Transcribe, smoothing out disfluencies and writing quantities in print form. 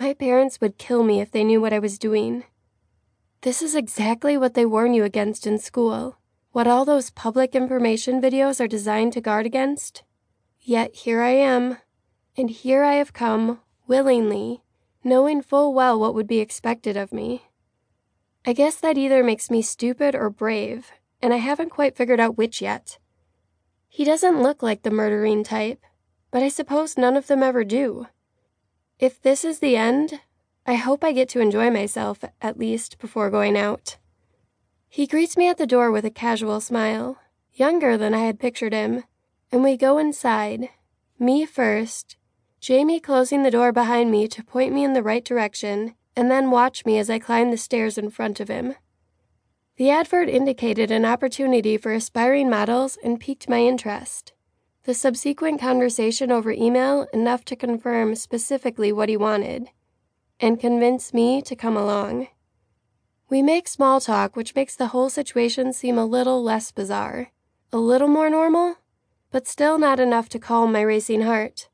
My parents would kill me if they knew what I was doing. This is exactly what they warn you against in school, what all those public information videos are designed to guard against. Yet here I am, and here I have come, willingly, knowing full well what would be expected of me. I guess that either makes me stupid or brave, and I haven't quite figured out which yet. He doesn't look like the murdering type, but I suppose none of them ever do. If this is the end, I hope I get to enjoy myself, at least, before going out. He greets me at the door with a casual smile, younger than I had pictured him, and we go inside, me first, Jamie closing the door behind me to point me in the right direction, and then watch me as I climb the stairs in front of him. The advert indicated an opportunity for aspiring models and piqued my interest. The subsequent conversation over email enough to confirm specifically what he wanted, and convince me to come along. We make small talk, which makes the whole situation seem a little less bizarre, a little more normal, but still not enough to calm my racing heart.